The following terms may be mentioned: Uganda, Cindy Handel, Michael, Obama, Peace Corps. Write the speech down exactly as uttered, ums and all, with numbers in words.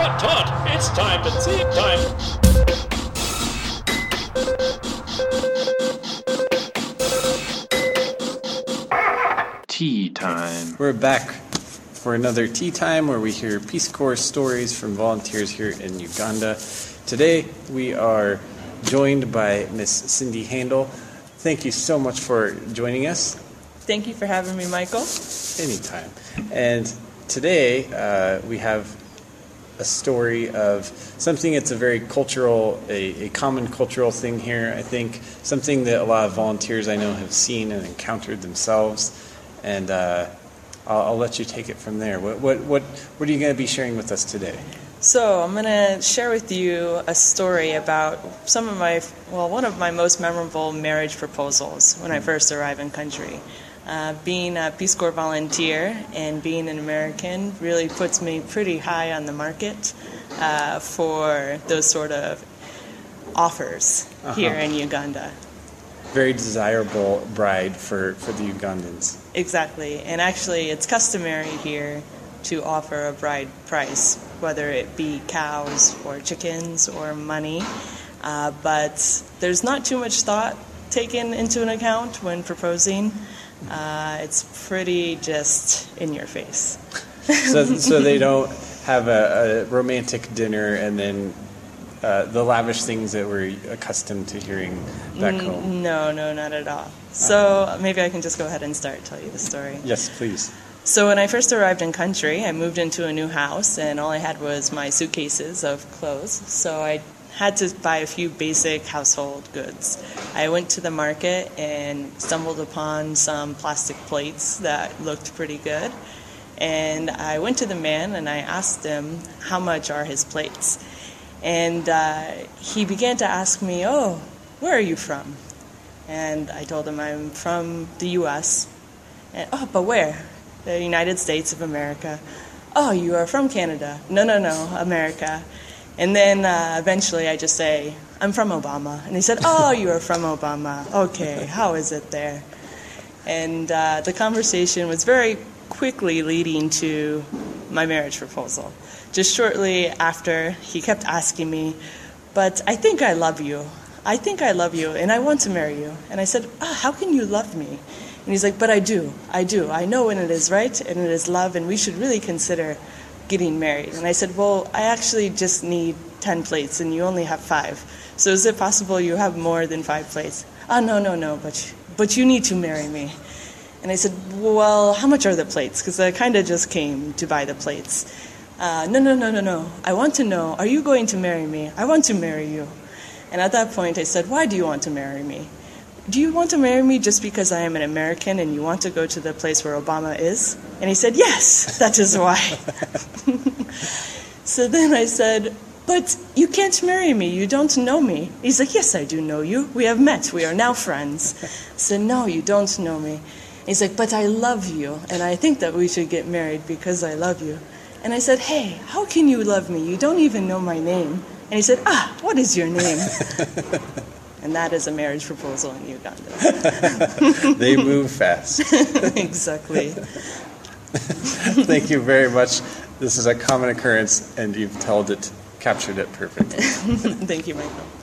got taught. It's time to see time. Tea time. We're back for another tea time where we hear Peace Corps stories from volunteers here in Uganda. Today we are joined by Miss Cindy Handel. Thank you so much for joining us. Thank you for having me, Michael. Anytime. And today uh, we have a story of something that's a very cultural, a, a common cultural thing here, I think, something that a lot of volunteers I know have seen and encountered themselves. And uh, I'll, I'll let you take it from there. What what what, what are you going to be sharing with us today? So I'm going to share with you a story about some of my, well, one of my most memorable marriage proposals when I first arrived in country. Uh, being a Peace Corps volunteer and being an American really puts me pretty high on the market uh, for those sort of offers uh-huh. here in Uganda. Very desirable bride for, for the Ugandans. Exactly. And actually, it's customary here to offer a bride price, whether it be cows or chickens or money. Uh, but there's not too much thought taken into an account when proposing. Uh, it's pretty just in your face. so, so they don't have a, a romantic dinner and then... Uh, the lavish things that we're accustomed to hearing back home. No, no, not at all. So um, maybe I can just go ahead and start telling you the story. Yes, please. So when I first arrived in country, I moved into a new house, and all I had was my suitcases of clothes. So I had to buy a few basic household goods. I went to the market and stumbled upon some plastic plates that looked pretty good. And I went to the man, and I asked him, how much are his plates? And uh, he began to ask me, oh, where are you from? And I told him I'm from the U S And, oh, but where? The United States of America. Oh, you are from Canada. No, no, no, America. And then uh, eventually I just say, I'm from Obama. And he said, oh, you are from Obama. Okay, how is it there? And uh, the conversation was very quickly leading to my marriage proposal. Just shortly after, he kept asking me, but I think I love you. I think I love you, and I want to marry you. And I said, oh, how can you love me? And he's like, but I do. I do. I know when it is right, and it is love, and we should really consider getting married. And I said, well, I actually just need ten plates, and you only have five. So is it possible you have more than five plates? Oh, no, no, no, but but you need to marry me. And I said, well, how much are the plates? Because I kind of just came to buy the plates. Uh, no, no, no, no, no. I want to know, are you going to marry me? I want to marry you. And at that point, I said, why do you want to marry me? Do you want to marry me just because I am an American and you want to go to the place where Obama is? And he said, yes, that is why. So then I said, but you can't marry me. You don't know me. He's like, yes, I do know you. We have met. We are now friends. I said, no, you don't know me. He's like, but I love you, and I think that we should get married because I love you. And I said, hey, how can you love me? You don't even know my name. And he said, ah, what is your name? And that is a marriage proposal in Uganda. They move fast. Exactly. Thank you very much. This is a common occurrence, and you've told it, captured it perfectly. Thank you, Michael.